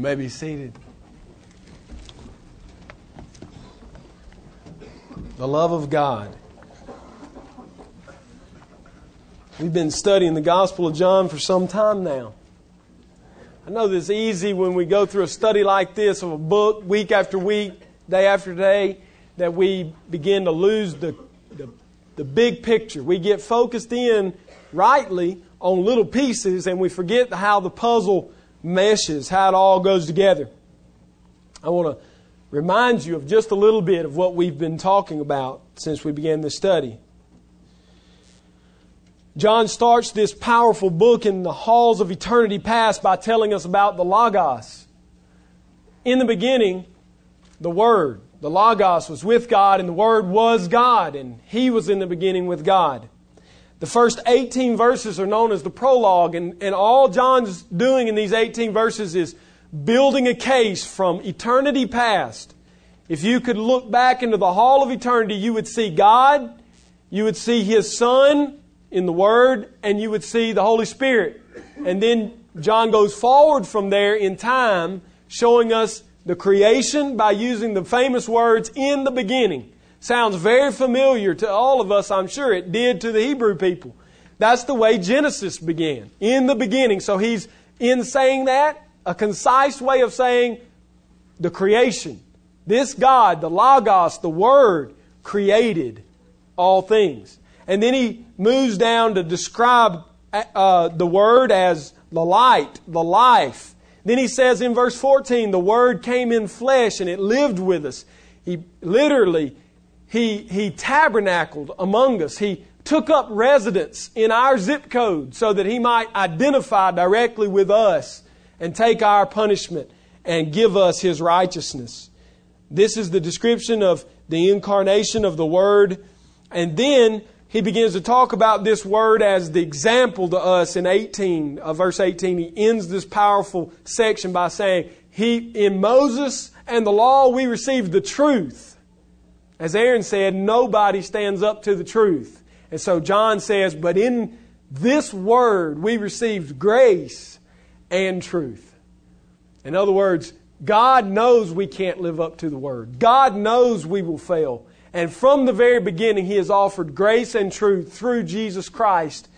You may be seated. The love of God. We've been studying the Gospel of John for some time now. I know that it's easy when we go through a study like this of a book, week after week, day after day, that we begin to lose the big picture. We get focused in, rightly, on little pieces, and we forget how the puzzle meshes, how it all goes together. I want to remind you of just a little bit of what we've been talking about since we began this study. John starts this powerful book in the halls of eternity past by telling us about the Logos. In the beginning, the Word. The Logos was with God, and the Word was God, and He was in the beginning with God. The first 18 verses are known as the prologue, and all John's doing in these 18 verses is building a case from eternity past. If you could look back into the hall of eternity, you would see God, you would see His Son in the Word, and you would see the Holy Spirit. And then John goes forward from there in time, showing us the creation by using the famous words, in the beginning. Sounds very familiar to all of us, I'm sure. It did to the Hebrew people. That's the way Genesis began, in the beginning. So he's, in saying that, a concise way of saying the creation. This God, the Logos, the Word, created all things. And then he moves down to describe the Word as the light, the life. Then he says in verse 14, the Word came in flesh and it lived with us. He literally, he tabernacled among us. He took up residence in our zip code so that He might identify directly with us and take our punishment and give us His righteousness. This is the description of the incarnation of the Word. And then he begins to talk about this Word as the example to us in verse 18. He ends this powerful section by saying, in Moses and the law we received the truth. As Aaron said, nobody stands up to the truth. And so John says, but in this Word we received grace and truth. In other words, God knows we can't live up to the Word. God knows we will fail. And from the very beginning, He has offered grace and truth through Jesus Christ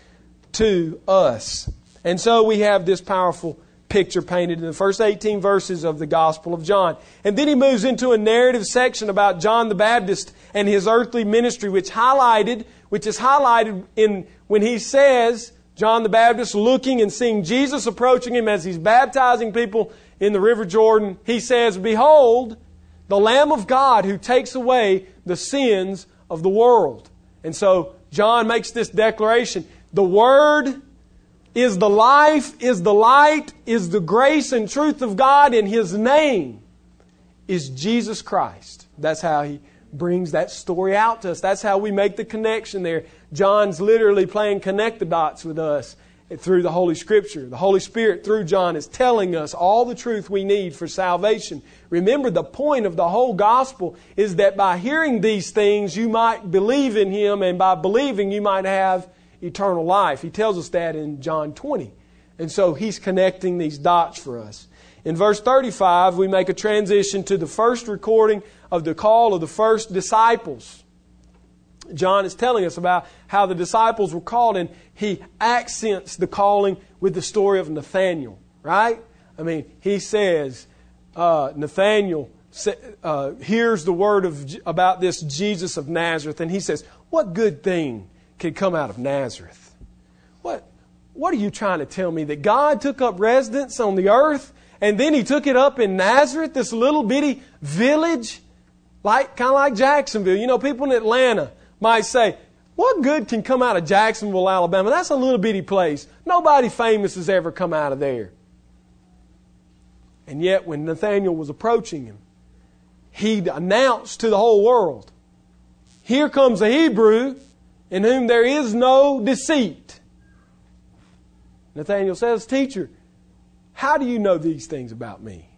to us. And so we have this powerful picture painted in the first 18 verses of the Gospel of John. And then he moves into a narrative section about John the Baptist and his earthly ministry, which is highlighted in when he says, John the Baptist looking and seeing Jesus approaching him as he's baptizing people in the River Jordan, he says, "Behold, the Lamb of God who takes away the sins of the world." And so John makes this declaration. The Word is the life, is the light, is the grace and truth of God, and His name is Jesus Christ. That's how he brings that story out to us. That's how we make the connection there. John's literally playing connect the dots with us through the Holy Scripture. The Holy Spirit through John is telling us all the truth we need for salvation. Remember, the point of the whole gospel is that by hearing these things, you might believe in Him, and by believing, you might have eternal life. He tells us that in John 20. And so he's connecting these dots for us. In verse 35, we make a transition to the first recording of the call of the first disciples. John is telling us about how the disciples were called, and he accents the calling with the story of Nathanael, right? I mean, he says, Nathanael hears the word about this Jesus of Nazareth, and he says, what good thing could come out of Nazareth? What are you trying to tell me? That God took up residence on the earth, and then He took it up in Nazareth, this little bitty village, kind of like Jacksonville. You know, people in Atlanta might say, what good can come out of Jacksonville, Alabama? That's a little bitty place. Nobody famous has ever come out of there. And yet when Nathanael was approaching him, he announced to the whole world, here comes a Hebrew in whom there is no deceit. Nathanael says, teacher, how do you know these things about me?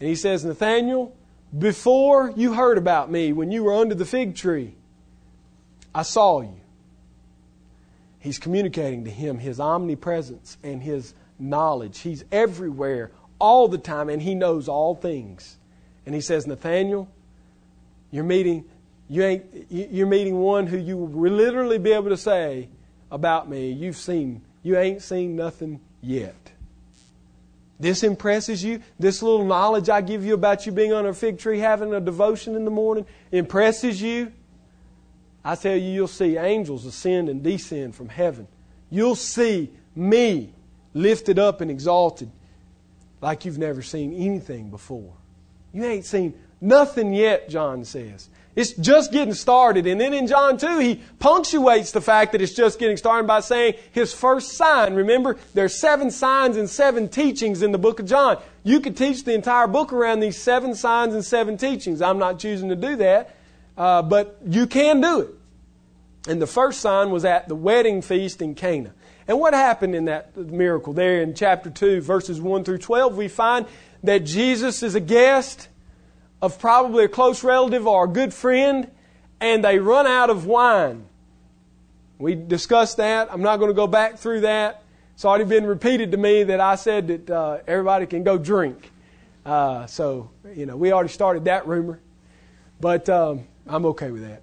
And he says, Nathanael, before you heard about me, when you were under the fig tree, I saw you. He's communicating to him His omnipresence and His knowledge. He's everywhere, all the time, and He knows all things. And He says, Nathanael, you're meeting one who you will literally be able to say about me, you ain't seen nothing yet. This impresses you? This little knowledge I give you about you being under a fig tree, having a devotion in the morning, impresses you? I tell you, you'll see angels ascend and descend from heaven. You'll see me lifted up and exalted like you've never seen anything before. You ain't seen nothing yet, John says. It's just getting started. And then in John 2, he punctuates the fact that it's just getting started by saying his first sign. Remember, there's 7 signs and 7 teachings in the book of John. You could teach the entire book around these 7 signs and 7 teachings. I'm not choosing to do that, but you can do it. And the first sign was at the wedding feast in Cana. And what happened in that miracle there in chapter 2, verses 1 through 12, we find that Jesus is a guest of probably a close relative or a good friend, and they run out of wine. We discussed that. I'm not going to go back through that. It's already been repeated to me that I said that everybody can go drink. So, we already started that rumor. But I'm okay with that.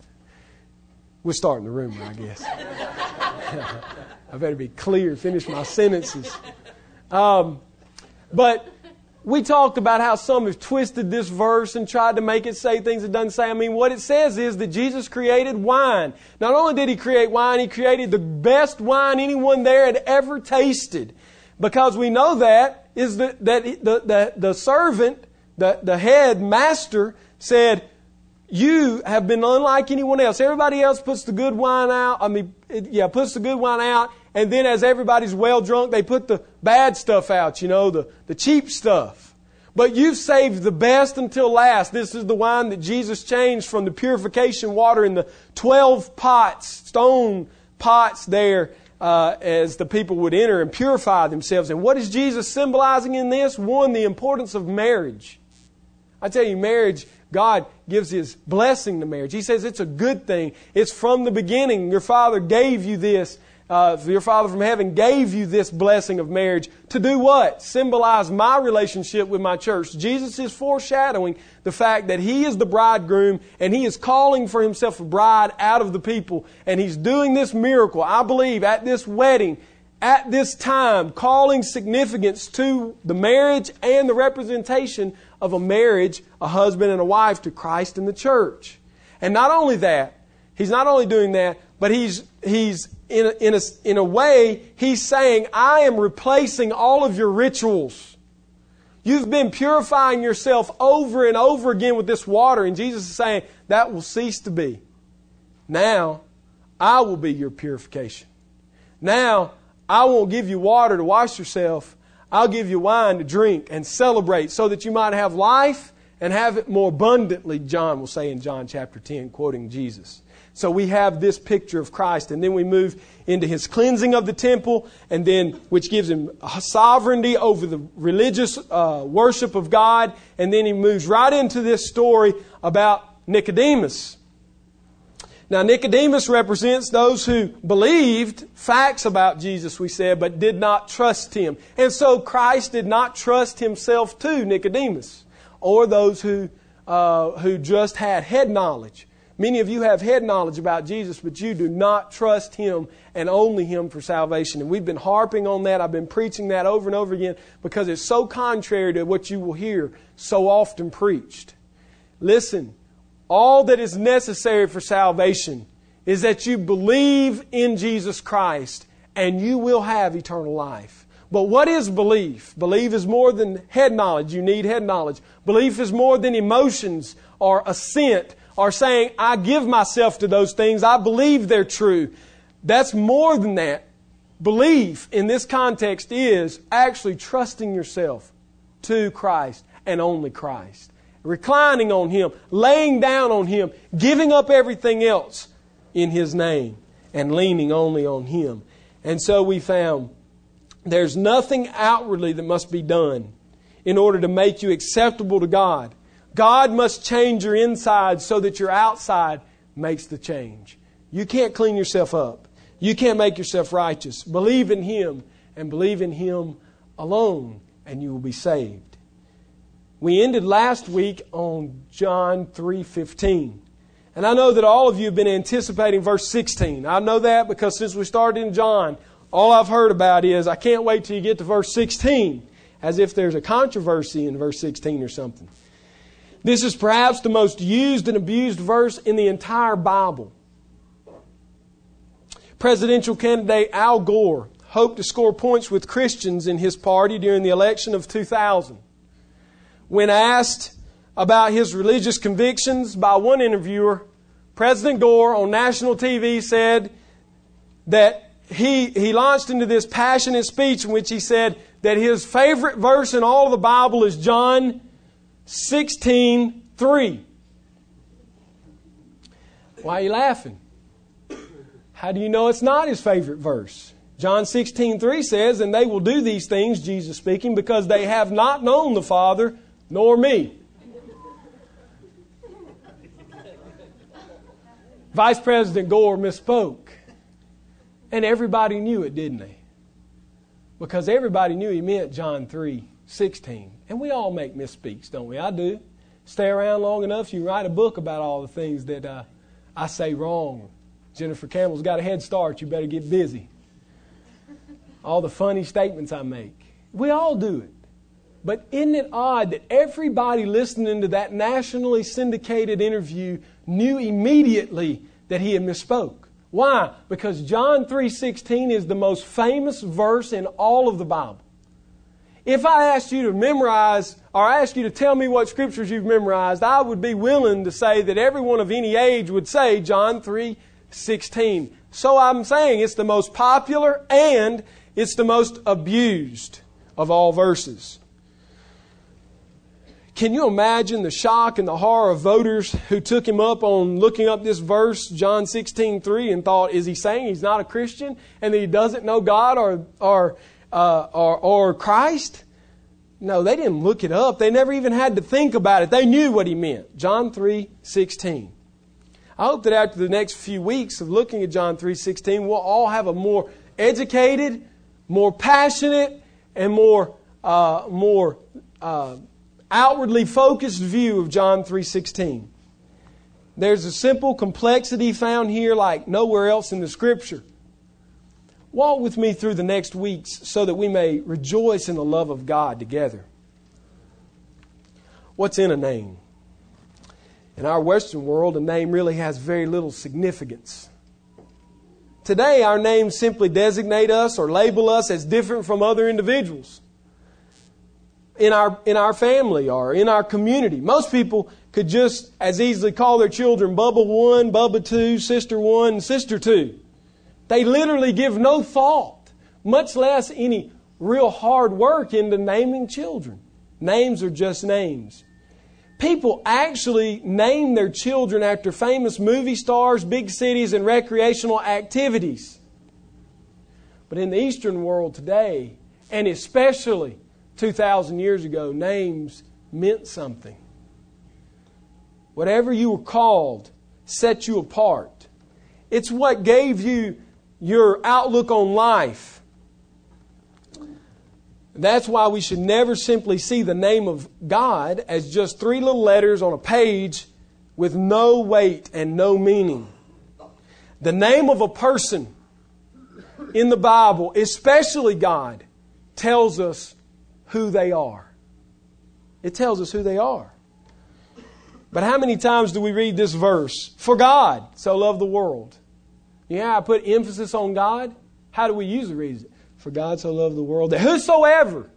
We're starting the rumor, I guess. I better be clear, finish my sentences. But we talked about how some have twisted this verse and tried to make it say things it doesn't say. I mean, what it says is that Jesus created wine. Not only did He create wine, He created the best wine anyone there had ever tasted. Because we know that is the servant, the head master said, you have been unlike anyone else. Everybody else puts the good wine out. Puts the good wine out. And then as everybody's well drunk, they put the bad stuff out, the cheap stuff. But you've saved the best until last. This is the wine that Jesus changed from the purification water in the 12 pots, stone pots there, as the people would enter and purify themselves. And what is Jesus symbolizing in this? One, the importance of marriage. I tell you, marriage, God gives His blessing to marriage. He says it's a good thing. It's from the beginning. Your Father gave you this. Your Father from heaven gave you this blessing of marriage to do what? Symbolize my relationship with my church. Jesus is foreshadowing the fact that He is the bridegroom and He is calling for Himself a bride out of the people. And He's doing this miracle, I believe, at this wedding, at this time, calling significance to the marriage and the representation of a marriage, a husband and a wife, to Christ and the church. And not only that, He's not only doing that, but He's in a way, He's saying, I am replacing all of your rituals. You've been purifying yourself over and over again with this water. And Jesus is saying, that will cease to be. Now, I will be your purification. Now, I won't give you water to wash yourself. I'll give you wine to drink and celebrate so that you might have life and have it more abundantly, John will say in John chapter 10, quoting Jesus. So we have this picture of Christ, and then we move into His cleansing of the temple, and then which gives Him sovereignty over the religious worship of God. And then He moves right into this story about Nicodemus. Now, Nicodemus represents those who believed facts about Jesus, we said, but did not trust Him. And so Christ did not trust Himself to Nicodemus or those who just had head knowledge. Many of you have head knowledge about Jesus, but you do not trust Him and only Him for salvation. And we've been harping on that. I've been preaching that over and over again because it's so contrary to what you will hear so often preached. Listen, all that is necessary for salvation is that you believe in Jesus Christ and you will have eternal life. But what is belief? Belief is more than head knowledge. You need head knowledge. Belief is more than emotions or assent. Are saying, I give myself to those things. I believe they're true. That's more than that. Belief in this context is actually trusting yourself to Christ and only Christ. Reclining on Him, laying down on Him, giving up everything else in His name and leaning only on Him. And so we found there's nothing outwardly that must be done in order to make you acceptable to God. God must change your inside so that your outside makes the change. You can't clean yourself up. You can't make yourself righteous. Believe in Him and believe in Him alone. and you will be saved. We ended last week on John 3:15. And I know that all of you have been anticipating verse 16. I know that because since we started in John, all I've heard about is, I can't wait till you get to verse 16, as if there's a controversy in verse 16 or something. This is perhaps the most used and abused verse in the entire Bible. Presidential candidate Al Gore hoped to score points with Christians in his party during the election of 2000. When asked about his religious convictions by one interviewer, President Gore on national TV said that he launched into this passionate speech in which he said that his favorite verse in all of the Bible is John 16:3. Why are you laughing? How do you know it's not his favorite verse? John 16:3 says, "And they will do these things," Jesus speaking, "because they have not known the Father nor me." Vice President Gore misspoke. And everybody knew it, didn't they? Because everybody knew he meant John 3:16. And we all make misspeaks, don't we? I do. Stay around long enough, you write a book about all the things that I say wrong. Jennifer Campbell's got a head start. You better get busy. All the funny statements I make. We all do it. But isn't it odd that everybody listening to that nationally syndicated interview knew immediately that he had misspoke? Why? Because John 3:16 is the most famous verse in all of the Bible. If I asked you to memorize, or asked you to tell me what scriptures you've memorized, I would be willing to say that everyone of any age would say John 3:16. So I'm saying it's the most popular and it's the most abused of all verses. Can you imagine the shock and the horror of voters who took him up on looking up this verse, John 16:3, and thought, is he saying he's not a Christian and that he doesn't know God or Christ? No, they didn't look it up. They never even had to think about it. They knew what he meant. John 3:16. I hope that after the next few weeks of looking at John 3:16, we'll all have a more educated, more passionate, and more outwardly focused view of John 3:16. There's a simple complexity found here like nowhere else in the Scripture. Walk with me through the next weeks so that we may rejoice in the love of God together. What's in a name? In our Western world, a name really has very little significance. Today, our names simply designate us or label us as different from other individuals. In our family or in our community, most people could just as easily call their children Bubba 1, Bubba 2, Sister 1, and Sister 2. They literally give no thought, much less any real hard work into naming children. Names are just names. People actually name their children after famous movie stars, big cities, and recreational activities. But in the Eastern world today, and especially 2,000 years ago, names meant something. Whatever you were called set you apart. It's what gave you your outlook on life. That's why we should never simply see the name of God as just three little letters on a page with no weight and no meaning. The name of a person in the Bible, especially God, tells us who they are. It tells us who they are. But how many times do we read this verse? For God so loved the world. Yeah, I put emphasis on God. How do we usually read it? For God so loved the world that whosoever,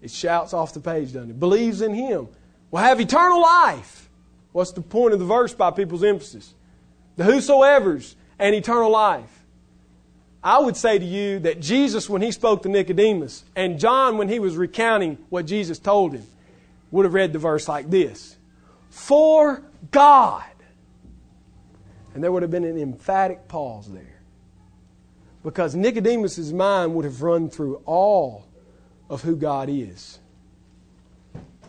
it shouts off the page, doesn't it? Believes in Him will have eternal life. What's the point of the verse by people's emphasis? The whosoever's and eternal life. I would say to you that Jesus, when He spoke to Nicodemus, and John, when he was recounting what Jesus told him, would have read the verse like this. For God. And there would have been an emphatic pause there. Because Nicodemus' mind would have run through all of who God is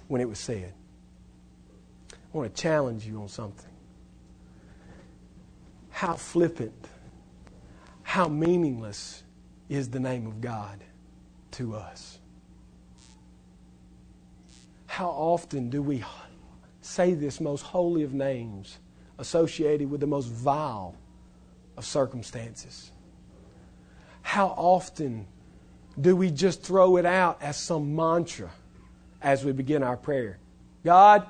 when it was said. I want to challenge you on something. How flippant, how meaningless is the name of God? to us. How often do we say this most holy of names associated with the most vile of circumstances? How often do we just throw it out as some mantra as we begin our prayer? God,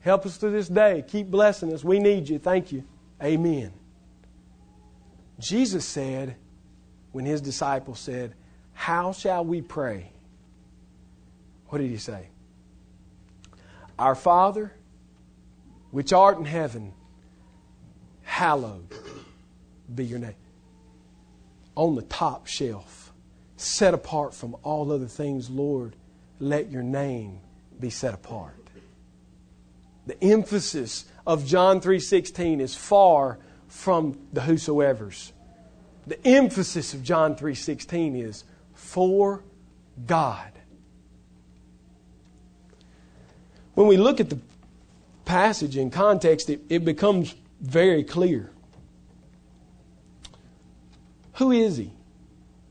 help us through this day. Keep blessing us. We need you. Thank you. Amen. Jesus said, when his disciples said, how shall we pray? What did he say? Our Father, which art in heaven, hallowed be your name. On the top shelf, set apart from all other things, Lord, let your name be set apart. The emphasis of John 3:16 is far from the whosoever's. The emphasis of John 3:16 is for God. When we look at the passage in context, it becomes very clear. Who is He?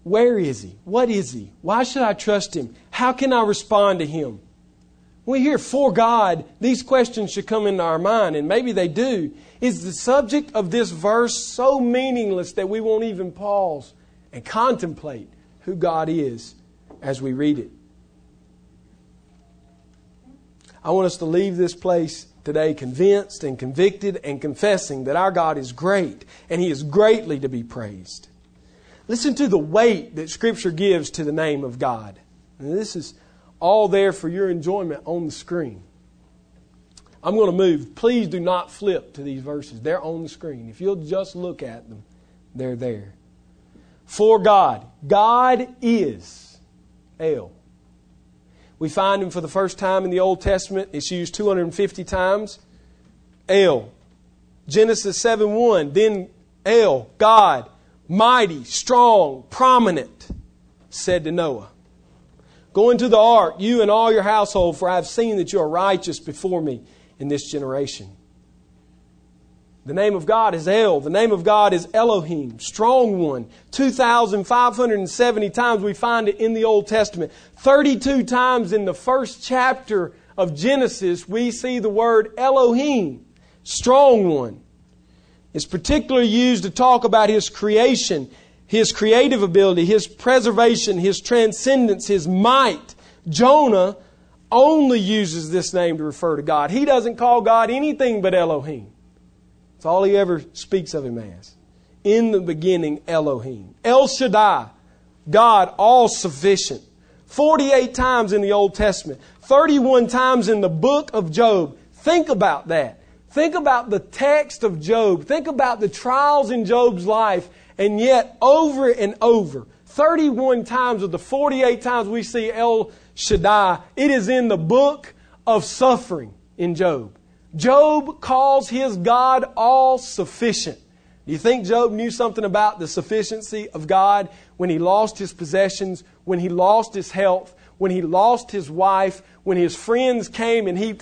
Where is He? What is He? Why should I trust Him? How can I respond to Him? When we hear for God, these questions should come into our mind, and maybe they do. Is the subject of this verse so meaningless that we won't even pause and contemplate who God is as we read it? I want us to leave this place today convinced and convicted and confessing that our God is great and He is greatly to be praised. Listen to the weight that Scripture gives to the name of God. And this is all there for your enjoyment on the screen. I'm going to move. Please do not flip to these verses. They're on the screen. If you'll just look at them, they're there. For God. God is El. We find Him for the first time in the Old Testament. It's used 250 times. El. Genesis 7:1. Then El, God, mighty, strong, prominent, said to Noah, go into the ark, you and all your household, for I have seen that you are righteous before me in this generation. The name of God is El. The name of God is Elohim, strong one. 2,570 times we find it in the Old Testament. 32 times in the first chapter of Genesis we see the word Elohim, strong one. It's particularly used to talk about His creation, His creative ability, His preservation, His transcendence, His might. Jonah only uses this name to refer to God. He doesn't call God anything but Elohim. It's all he ever speaks of Him as. In the beginning, Elohim. El Shaddai, God all-sufficient. 48 times in the Old Testament. 31 times in the book of Job. Think about that. Think about the text of Job. Think about the trials in Job's life. And yet, over and over, 31 times of the 48 times we see El Shaddai, it is in the book of suffering in Job. Job calls his God all-sufficient. Do you think Job knew something about the sufficiency of God when he lost his possessions, when he lost his health, when he lost his wife, when his friends came and heaped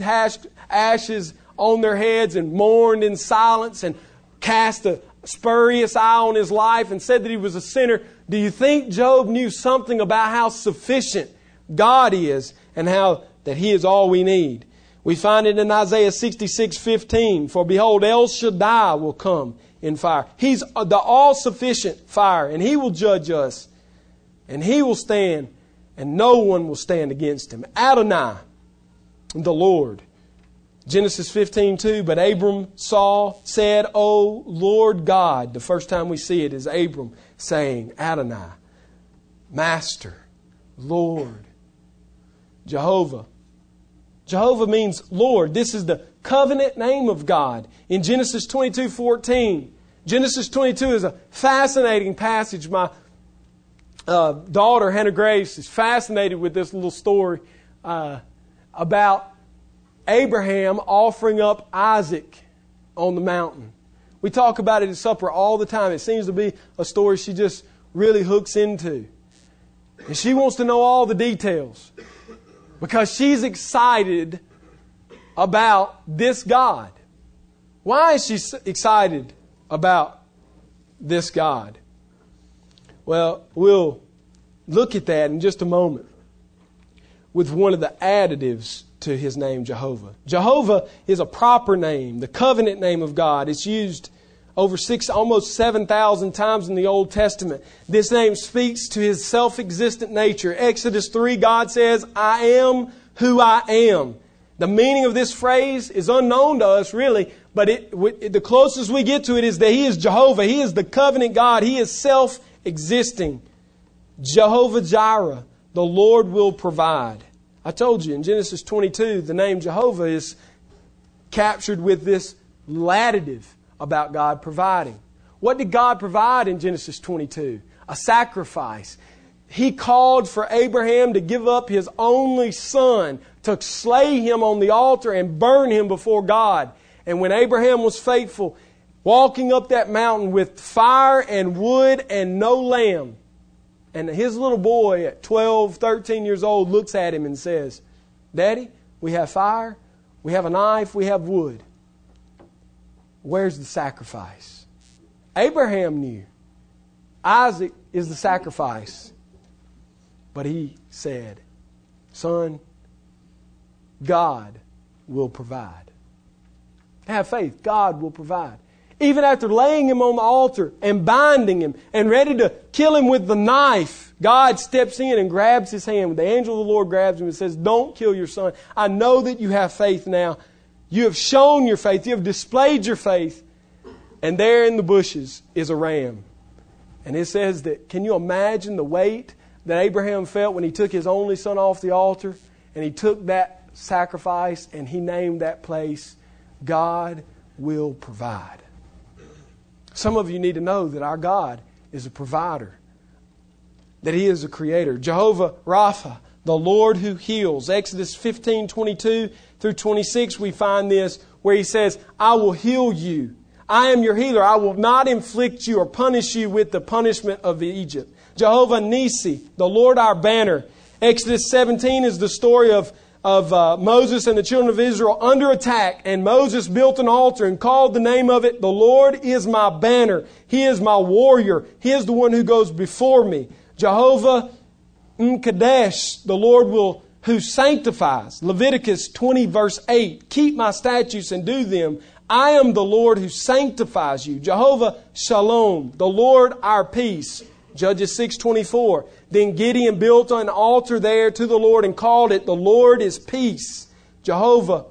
ashes on their heads and mourned in silence and cast a spurious eye on his life and said that he was a sinner? Do you think Job knew something about how sufficient God is and how that He is all we need? We find it in Isaiah 66:15. For behold, El Shaddai will come in fire. He's the all-sufficient fire, and He will judge us, and He will stand, and no one will stand against Him. Adonai, the Lord. Genesis 15:2. But Abram said, O Lord God. The first time we see it is Abram saying, Adonai, Master, Lord, Jehovah. Jehovah means Lord. This is the covenant name of God. In Genesis 22:14, Genesis 22 is a fascinating passage. My daughter, Hannah Grace, is fascinated with this little story about Abraham offering up Isaac on the mountain. We talk about it at supper all the time. It seems to be a story she just really hooks into. And she wants to know all the details, because she's excited about this God. Why is she excited about this God? Well, we'll look at that in just a moment with one of the additives to his name, Jehovah. Jehovah is a proper name, the covenant name of God. It's used over almost 7,000 times in the Old Testament. This name speaks to his self-existent nature. Exodus 3, God says, I am who I am. The meaning of this phrase is unknown to us, really, but the closest we get to it is that He is Jehovah. He is the covenant God. He is self-existing. Jehovah Jireh, the Lord will provide. I told you in Genesis 22, the name Jehovah is captured with this lative about God providing. What did God provide in Genesis 22? A sacrifice. He called for Abraham to give up his only son, to slay him on the altar and burn him before God. And when Abraham was faithful, walking up that mountain with fire and wood and no lamb, and his little boy at 12, 13 years old looks at him and says, Daddy, we have fire, we have a knife, we have wood. Where's the sacrifice? Abraham knew Isaac is the sacrifice. But he said, Son, God will provide. Have faith. God will provide. Even after laying him on the altar and binding him and ready to kill him with the knife, God steps in and grabs his hand. The angel of the Lord grabs him and says, Don't kill your son. I know that you have faith now. You have shown your faith. You have displayed your faith. And there in the bushes is a ram. And it says that, can you imagine the weight that Abraham felt when he took his only son off the altar and he took that sacrifice and he named that place, God will provide. Some of you need to know that our God is a provider, that He is a creator. Jehovah Rapha, the Lord who heals. Exodus 15:22 through 26, we find this where He says, I will heal you. I am your healer. I will not inflict you or punish you with the punishment of Egypt. Jehovah Nissi, the Lord our banner. Exodus 17 is the story of Moses and the children of Israel under attack. And Moses built an altar and called the name of it, The Lord is my banner. He is my warrior. He is the one who goes before me. Jehovah M'Kadesh, the Lord who sanctifies. Leviticus 20 verse 8, Keep my statutes and do them. I am the Lord who sanctifies you. Jehovah Shalom, the Lord our peace. Judges 6:24. Then Gideon built an altar there to the Lord and called it, The Lord is peace. Jehovah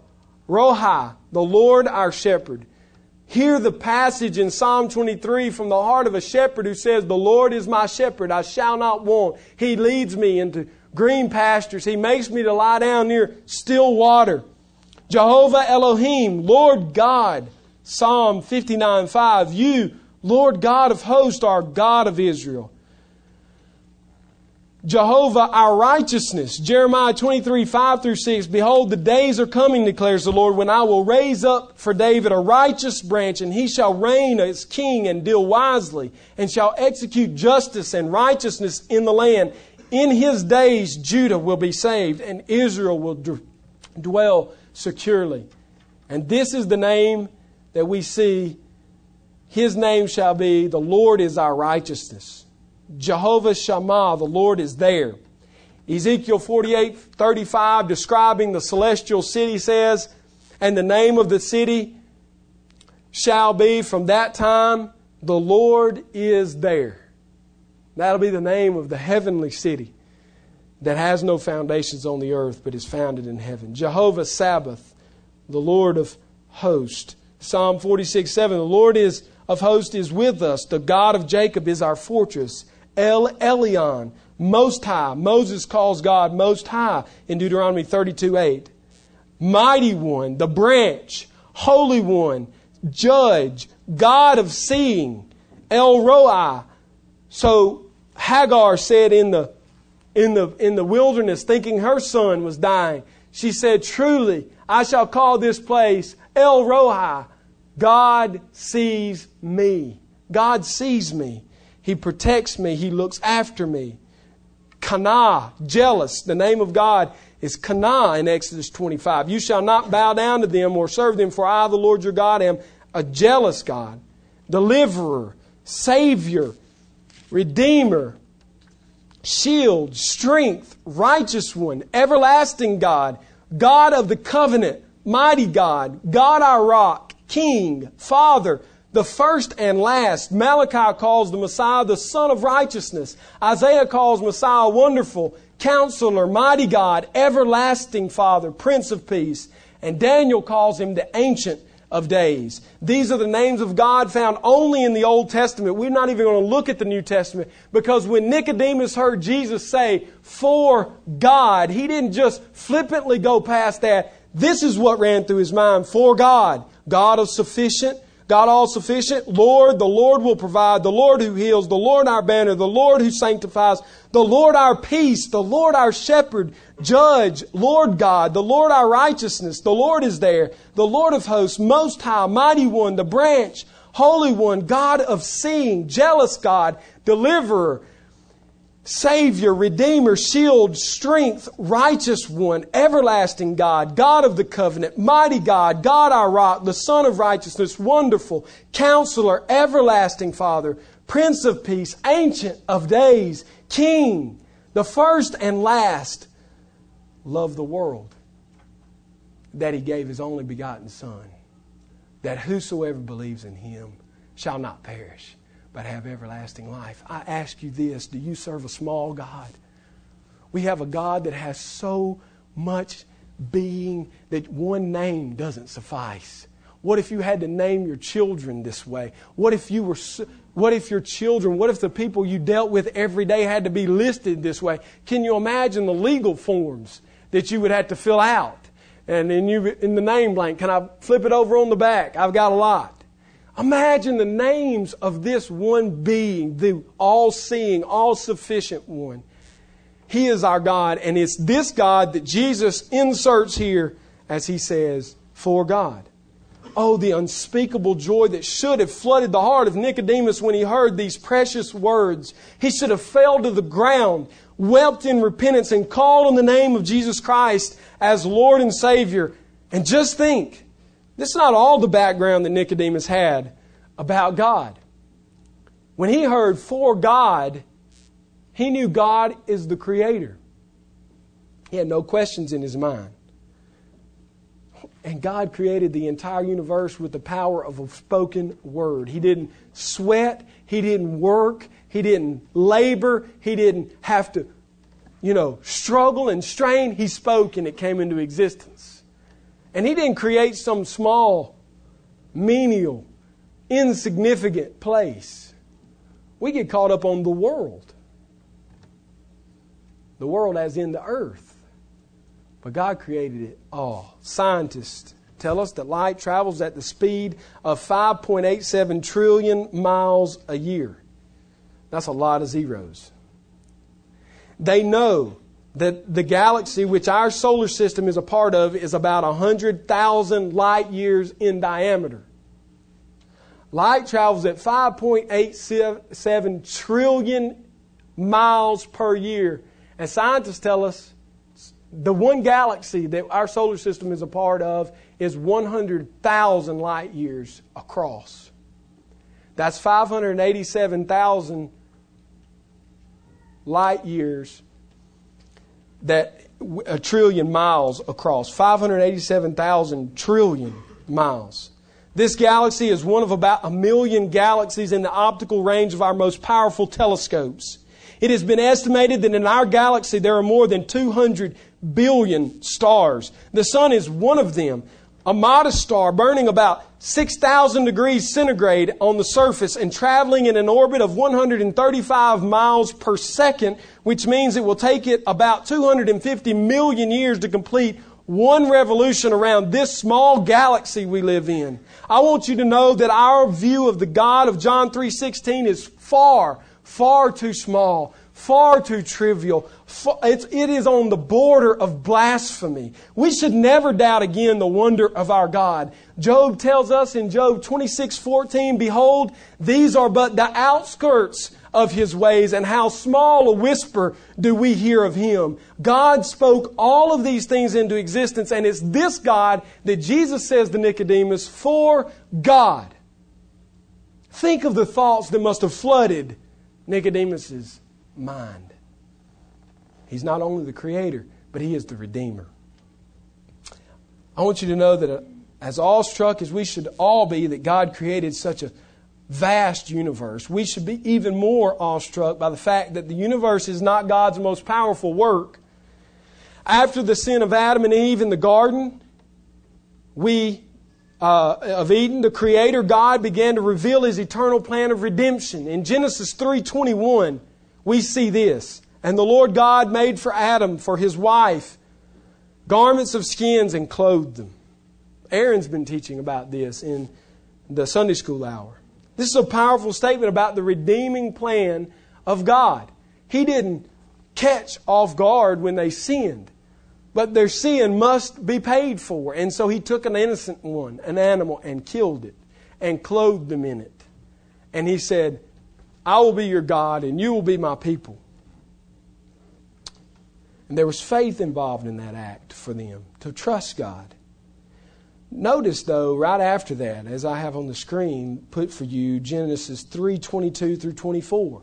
Rohi, the Lord our shepherd. Hear the passage in Psalm 23 from the heart of a shepherd who says, The Lord is my shepherd, I shall not want. He leads me into green pastures. He makes me to lie down near still water. Jehovah Elohim, Lord God. Psalm 59:5. You, Lord God of hosts, are God of Israel. Jehovah, our righteousness. Jeremiah 23:5 through 6. Behold, the days are coming, declares the Lord, when I will raise up for David a righteous branch, and he shall reign as king and deal wisely, and shall execute justice and righteousness in the land. In his days, Judah will be saved, and Israel will dwell securely. And this is the name that we see. His name shall be, The Lord is our righteousness. Jehovah Shammah, the Lord is there. Ezekiel 48:35, describing the celestial city, says, And the name of the city shall be, from that time, the Lord is there. That'll be the name of the heavenly city that has no foundations on the earth, but is founded in heaven. Jehovah Sabbath, the Lord of hosts. Psalm 46:7, the Lord is of hosts is with us. The God of Jacob is our fortress. El Elyon, Most High. Moses calls God Most High in Deuteronomy 32:8. Mighty One, the branch, Holy One, Judge, God of seeing, El Roi. So Hagar said in the wilderness, thinking her son was dying, she said, Truly, I shall call this place El Roi. God sees me. God sees me. He protects me. He looks after me. Kanah, jealous. The name of God is Kanah in Exodus 25. You shall not bow down to them or serve them, for I, the Lord your God, am a jealous God. Deliverer, Savior, Redeemer, shield, strength, righteous one, everlasting God, God of the covenant, mighty God, God our rock, King, Father, the first and last. Malachi calls the Messiah the Son of Righteousness. Isaiah calls Messiah Wonderful, Counselor, Mighty God, Everlasting Father, Prince of Peace. And Daniel calls him the Ancient of Days. These are the names of God found only in the Old Testament. We're not even going to look at the New Testament, because when Nicodemus heard Jesus say, "For God," he didn't just flippantly go past that. This is what ran through his mind. For God, God of sufficient, God all-sufficient, Lord, the Lord will provide, the Lord who heals, the Lord our banner, the Lord who sanctifies, the Lord our peace, the Lord our shepherd, judge, Lord God, the Lord our righteousness, the Lord is there, the Lord of hosts, most high, mighty one, the branch, holy one, God of seeing, jealous God, deliverer, Savior, Redeemer, shield, strength, righteous one, everlasting God, God of the covenant, mighty God, God our rock, the Son of righteousness, wonderful, counselor, everlasting Father, Prince of peace, ancient of days, King, the first and last, loved the world, that He gave His only begotten Son, that whosoever believes in Him shall not perish, but have everlasting life. I ask you this, do you serve a small God? We have a God that has so much being that one name doesn't suffice. What if you had to name your children this way? What if the people you dealt with every day had to be listed this way? Can you imagine the legal forms that you would have to fill out? And then in the name blank, can I flip it over on the back? I've got a lot. Imagine the names of this one being, the all-seeing, all-sufficient one. He is our God, and it's this God that Jesus inserts here as He says, for God. Oh, the unspeakable joy that should have flooded the heart of Nicodemus when he heard these precious words. He should have fell to the ground, wept in repentance, and called on the name of Jesus Christ as Lord and Savior. And just think, this is not all the background that Nicodemus had about God. When he heard for God, he knew God is the Creator. He had no questions in his mind. And God created the entire universe with the power of a spoken word. He didn't sweat. He didn't work. He didn't labor. He didn't have to, struggle and strain. He spoke and it came into existence. And He didn't create some small, menial, insignificant place. We get caught up on the world. The world as in the earth. But God created it all. Scientists tell us that light travels at the speed of 5.87 trillion miles a year. That's a lot of zeros. They know that the galaxy, which our solar system is a part of, is about 100,000 light years in diameter. Light travels at 5.87 trillion miles per year. And scientists tell us the one galaxy that our solar system is a part of is 100,000 light years across. That's 587,000 light years, that a trillion miles across, 587,000 trillion miles. This galaxy is one of about 1 million galaxies in the optical range of our most powerful telescopes. It has been estimated that in our galaxy there are more than 200 billion stars. The sun is one of them, a modest star burning about 6,000 degrees centigrade on the surface and traveling in an orbit of 135 miles per second, which means it will take it about 250 million years to complete one revolution around this small galaxy we live in. I want you to know that our view of the God of John 3:16 is far, far too small, far too trivial. It is on the border of blasphemy. We should never doubt again the wonder of our God. Job tells us in Job 26:14, "Behold, these are but the outskirts of His ways, and how small a whisper do we hear of Him." God spoke all of these things into existence, and it's this God that Jesus says to Nicodemus, "For God." Think of the thoughts that must have flooded Nicodemus's mind. He's not only the creator, but he is the redeemer. I want you to know that as awestruck as we should all be that God created such a vast universe, we should be even more awestruck by the fact that the universe is not God's most powerful work. After the sin of Adam and Eve in the garden, of Eden, the Creator God began to reveal His eternal plan of redemption. In Genesis 3:21, we see this. And the Lord God made for Adam, for his wife, garments of skins and clothed them. Aaron's been teaching about this in the Sunday school hour. This is a powerful statement about the redeeming plan of God. He didn't catch off guard when they sinned. But their sin must be paid for. And so he took an innocent one, an animal, and killed it and clothed them in it. And he said, I will be your God and you will be my people. And there was faith involved in that act for them to trust God. Notice, though, right after that, as I have on the screen put for you, Genesis 3:22 through 24.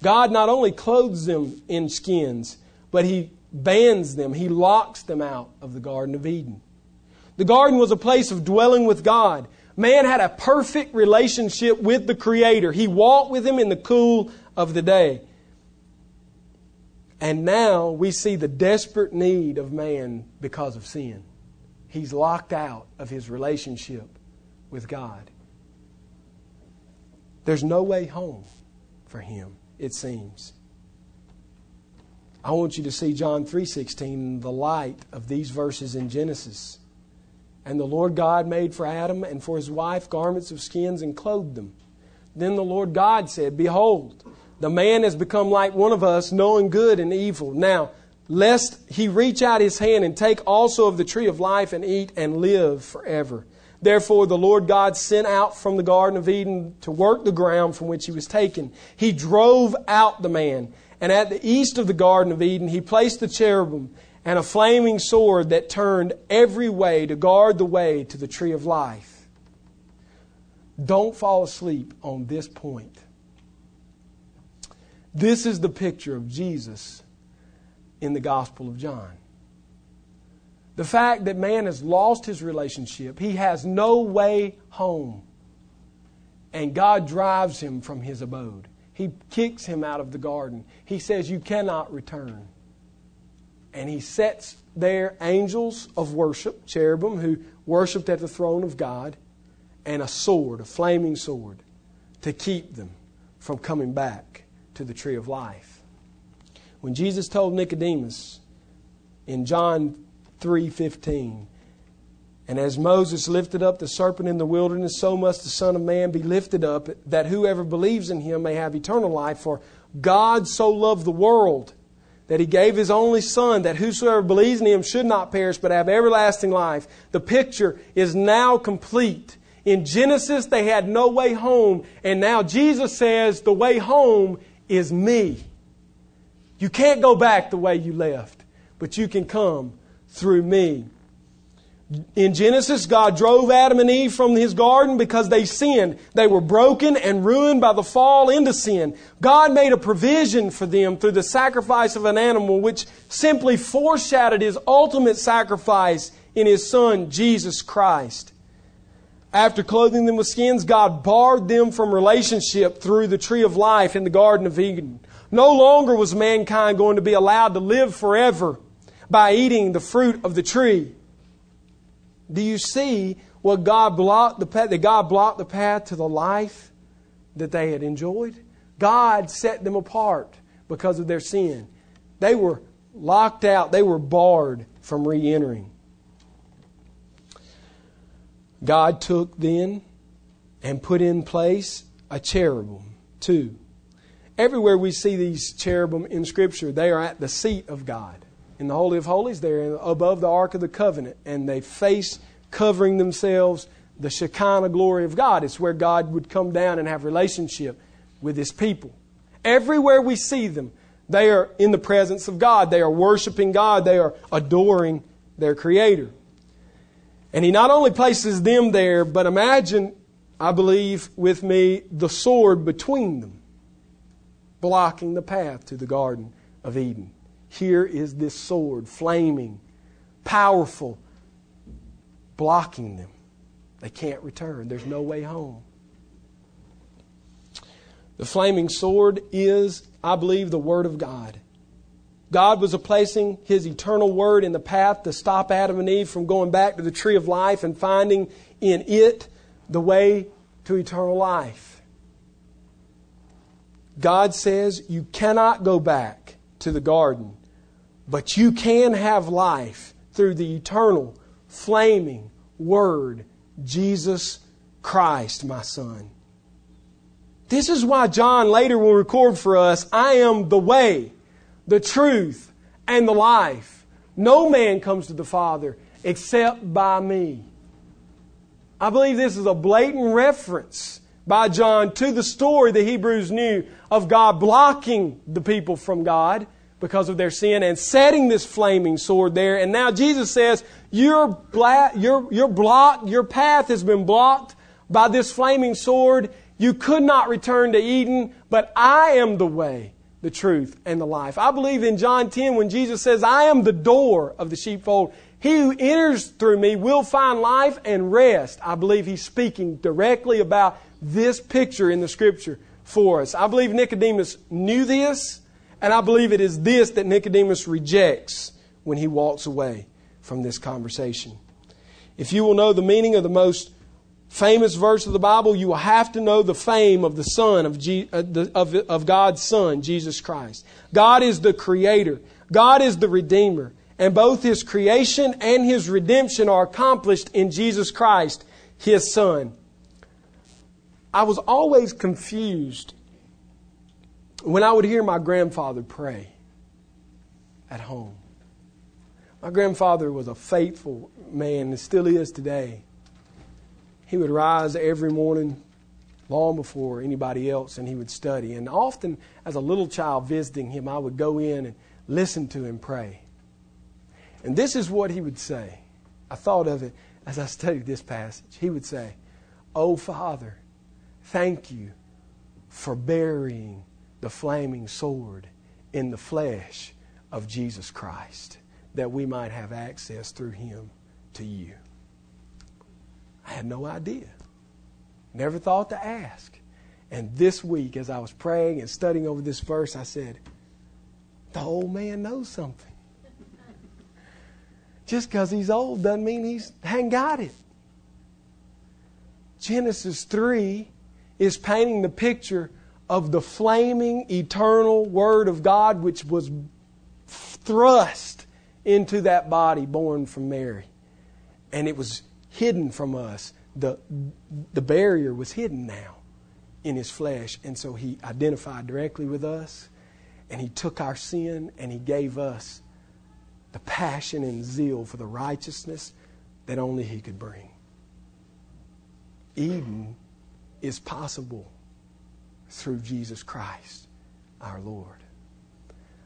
God not only clothes them in skins, but He bans them. He locks them out of the Garden of Eden. The garden was a place of dwelling with God. Man had a perfect relationship with the Creator. He walked with Him in the cool of the day. And now we see the desperate need of man because of sin. He's locked out of his relationship with God. There's no way home for him, it seems. I want you to see John 3:16 in the light of these verses in Genesis. And the Lord God made for Adam and for his wife garments of skins and clothed them. Then the Lord God said, Behold, the man has become like one of us, knowing good and evil. Now, lest he reach out his hand and take also of the tree of life and eat and live forever. Therefore, the Lord God sent out from the Garden of Eden to work the ground from which he was taken. He drove out the man. And at the east of the Garden of Eden, He placed the cherubim and a flaming sword that turned every way to guard the way to the tree of life. Don't fall asleep on this point. This is the picture of Jesus in the Gospel of John. The fact that man has lost his relationship, he has no way home, and God drives him from his abode. He kicks him out of the garden. He says, you cannot return. And He sets there angels of worship, cherubim, who worshiped at the throne of God, and a sword, a flaming sword, to keep them from coming back to the tree of life. When Jesus told Nicodemus in John 3:15, And as Moses lifted up the serpent in the wilderness, so must the Son of Man be lifted up, that whoever believes in Him may have eternal life. For God so loved the world that He gave His only Son, that whosoever believes in Him should not perish, but have everlasting life. The picture is now complete. In Genesis, they had no way home. And now Jesus says, the way home is me. You can't go back the way you left, but you can come through me. In Genesis, God drove Adam and Eve from His garden because they sinned. They were broken and ruined by the fall into sin. God made a provision for them through the sacrifice of an animal, which simply foreshadowed His ultimate sacrifice in His Son, Jesus Christ. After clothing them with skins, God barred them from relationship through the tree of life in the Garden of Eden. No longer was mankind going to be allowed to live forever by eating the fruit of the tree. Do you see what God blocked the path to the life that they had enjoyed? God set them apart because of their sin. They were locked out. They were barred from re-entering. God took then and put in place a cherubim too. Everywhere we see these cherubim in Scripture, they are at the seat of God. In the Holy of Holies, they're above the Ark of the Covenant, and they face, covering themselves, the Shekinah glory of God. It's where God would come down and have relationship with His people. Everywhere we see them, they are in the presence of God. They are worshiping God. They are adoring their Creator. And He not only places them there, but imagine, I believe with me, the sword between them, blocking the path to the Garden of Eden. Here is this sword, flaming, powerful, blocking them. They can't return. There's no way home. The flaming sword is, I believe, the Word of God. God was placing His eternal Word in the path to stop Adam and Eve from going back to the tree of life and finding in it the way to eternal life. God says you cannot go back to the garden, but you can have life through the eternal, flaming Word, Jesus Christ, my Son. This is why John later will record for us, I am the way, the truth, and the life. No man comes to the Father except by me. I believe this is a blatant reference by John to the story the Hebrews knew of God blocking the people from God because of their sin and setting this flaming sword there. And now Jesus says, your path has been blocked by this flaming sword. You could not return to Eden, but I am the way, the truth, and the life. I believe in John 10 when Jesus says, I am the door of the sheepfold. He who enters through me will find life and rest. I believe He's speaking directly about this picture in the Scripture for us. I believe Nicodemus knew this, and I believe it is this that Nicodemus rejects when he walks away from this conversation. If you will know the meaning of the most famous verse of the Bible, you will have to know the fame of the Son of God's Son, Jesus Christ. God is the Creator. God is the Redeemer. And both His creation and His redemption are accomplished in Jesus Christ, His Son. I was always confused when I would hear my grandfather pray at home. My grandfather was a faithful man and still is today. He would rise every morning long before anybody else, and he would study. And often, as a little child visiting him, I would go in and listen to him pray. And this is what he would say. I thought of it as I studied this passage. He would say, Oh, Father, thank you for burying the flaming sword in the flesh of Jesus Christ, that we might have access through Him to you. I had no idea. Never thought to ask. And this week, as I was praying and studying over this verse, I said, the old man knows something. Just because he's old doesn't mean he's hadn't got it. Genesis 3 is painting the picture of the flaming, eternal Word of God, which was thrust into that body born from Mary. And it was hidden from us. The barrier was hidden now in His flesh. And so He identified directly with us, and He took our sin, and He gave us the passion and zeal for the righteousness that only He could bring. Eden is possible through Jesus Christ, our Lord.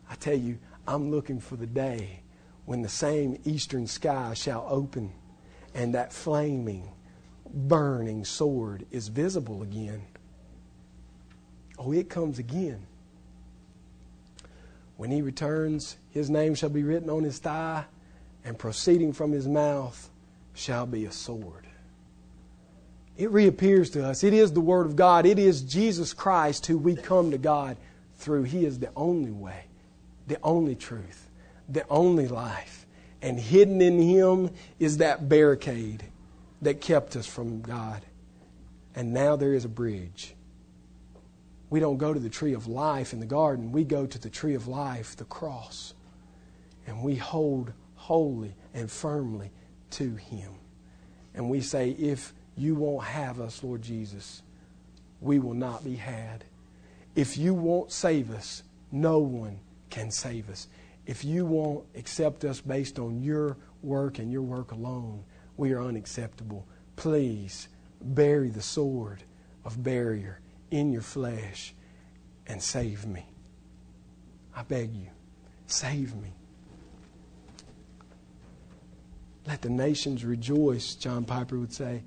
I tell you, I'm looking for the day when the same eastern sky shall open and that flaming, burning sword is visible again. Oh, it comes again. When He returns, His name shall be written on His thigh, and proceeding from His mouth shall be a sword. It reappears to us. It is the Word of God. It is Jesus Christ who we come to God through. He is the only way, the only truth, the only life. And hidden in Him is that barricade that kept us from God. And now there is a bridge. We don't go to the tree of life in the garden. We go to the tree of life, the cross. And we hold wholly and firmly to Him. And we say, if you won't have us, Lord Jesus, we will not be had. If you won't save us, no one can save us. If you won't accept us based on your work and your work alone, we are unacceptable. Please bury the sword of barrier in your flesh and save me. I beg you, save me. Let the nations rejoice, John Piper would say.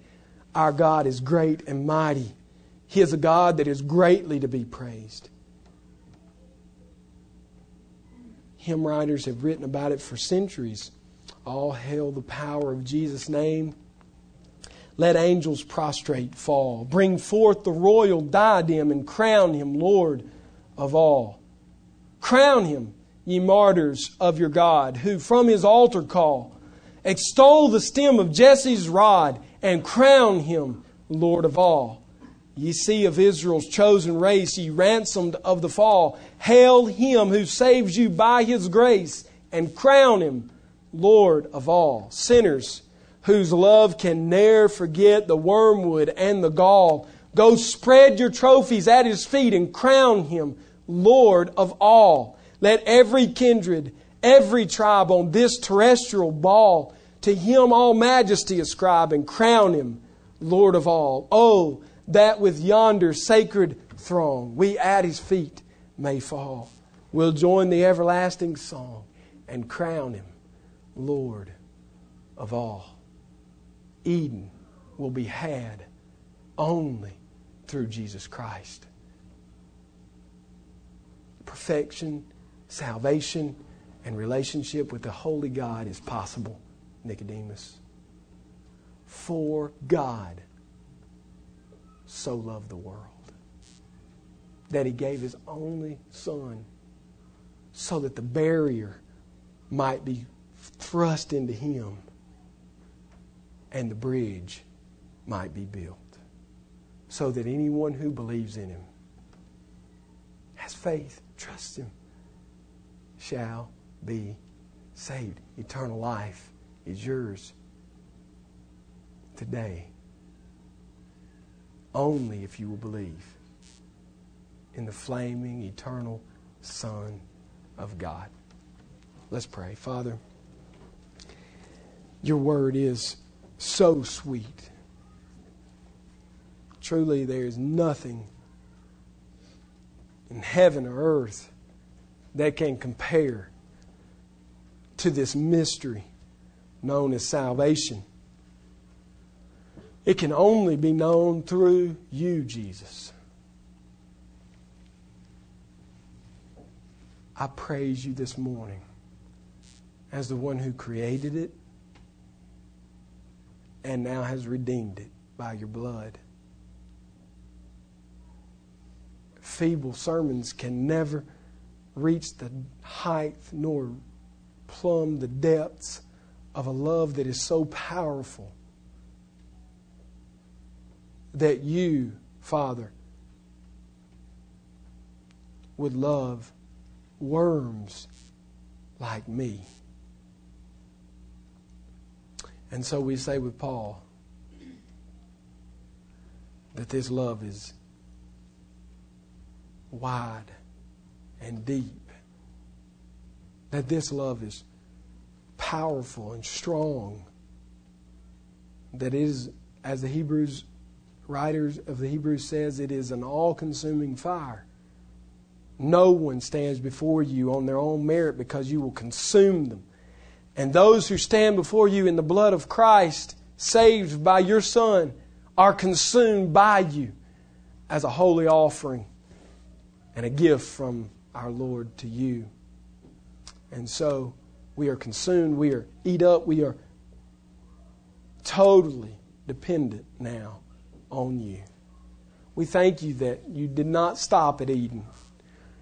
Our God is great and mighty. He is a God that is greatly to be praised. Hymn writers have written about it for centuries. All hail the power of Jesus' name. Let angels prostrate fall. Bring forth the royal diadem and crown Him Lord of all. Crown Him, ye martyrs of your God, who from His altar call, extol the stem of Jesse's rod and crown Him Lord of all. Ye sea of Israel's chosen race, ye ransomed of the fall, hail Him who saves you by His grace and crown Him Lord of all. Sinners, whose love can ne'er forget the wormwood and the gall, go spread your trophies at His feet and crown Him Lord of all. Let every kindred, every tribe on this terrestrial ball to Him all majesty ascribe and crown Him Lord of all. Oh, that with yonder sacred throng we at His feet may fall. We'll join the everlasting song and crown Him Lord of all. Eden will be had only through Jesus Christ. Perfection, salvation, and relationship with the Holy God is possible, Nicodemus. For God so loved the world that He gave His only Son so that the barrier might be thrust into Him and the bridge might be built so that anyone who believes in Him, has faith, trusts Him, shall be saved. Eternal life is yours today only if you will believe in the flaming, eternal Son of God. Let's pray. Father, Your Word is so sweet. Truly, there is nothing in heaven or earth that can compare to this mystery known as salvation. It can only be known through You, Jesus. I praise You this morning as the one who created it and now has redeemed it by Your blood. Feeble sermons can never reach the height nor plumb the depths of a love that is so powerful that You, Father, would love worms like me. And so we say with Paul that this love is wide and deep, that this love is powerful and strong, that is, as the Hebrews writers of the Hebrews says, it is an all-consuming fire. No one stands before You on their own merit because You will consume them. And those who stand before You in the blood of Christ, saved by Your Son, are consumed by You as a holy offering and a gift from our Lord to You. And so we are consumed, we are eat up, we are totally dependent now on You. We thank You that You did not stop at Eden.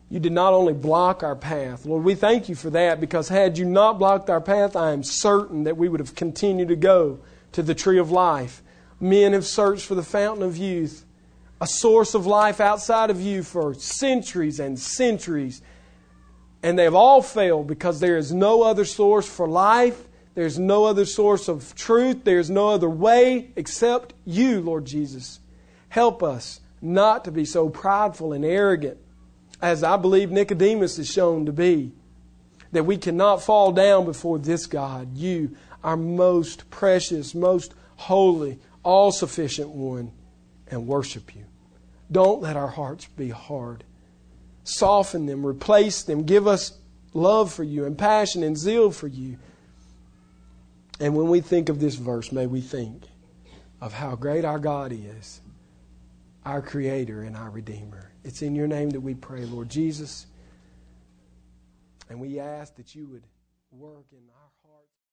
You did not only block our path. Lord, we thank You for that, because had You not blocked our path, I am certain that we would have continued to go to the tree of life. Men have searched for the fountain of youth, a source of life outside of You, for centuries and centuries. And they have all failed because there is no other source for life. There is no other source of truth. There is no other way except You, Lord Jesus. Help us not to be so prideful and arrogant, as I believe Nicodemus is shown to be, that we cannot fall down before this God, You, our most precious, most holy, all-sufficient one, and worship You. Don't let our hearts be hard. Soften them, replace them. Give us love for You and passion and zeal for You. And when we think of this verse, may we think of how great our God is, our Creator and our Redeemer. It's in Your name that we pray, Lord Jesus. And we ask that you would work in our hearts.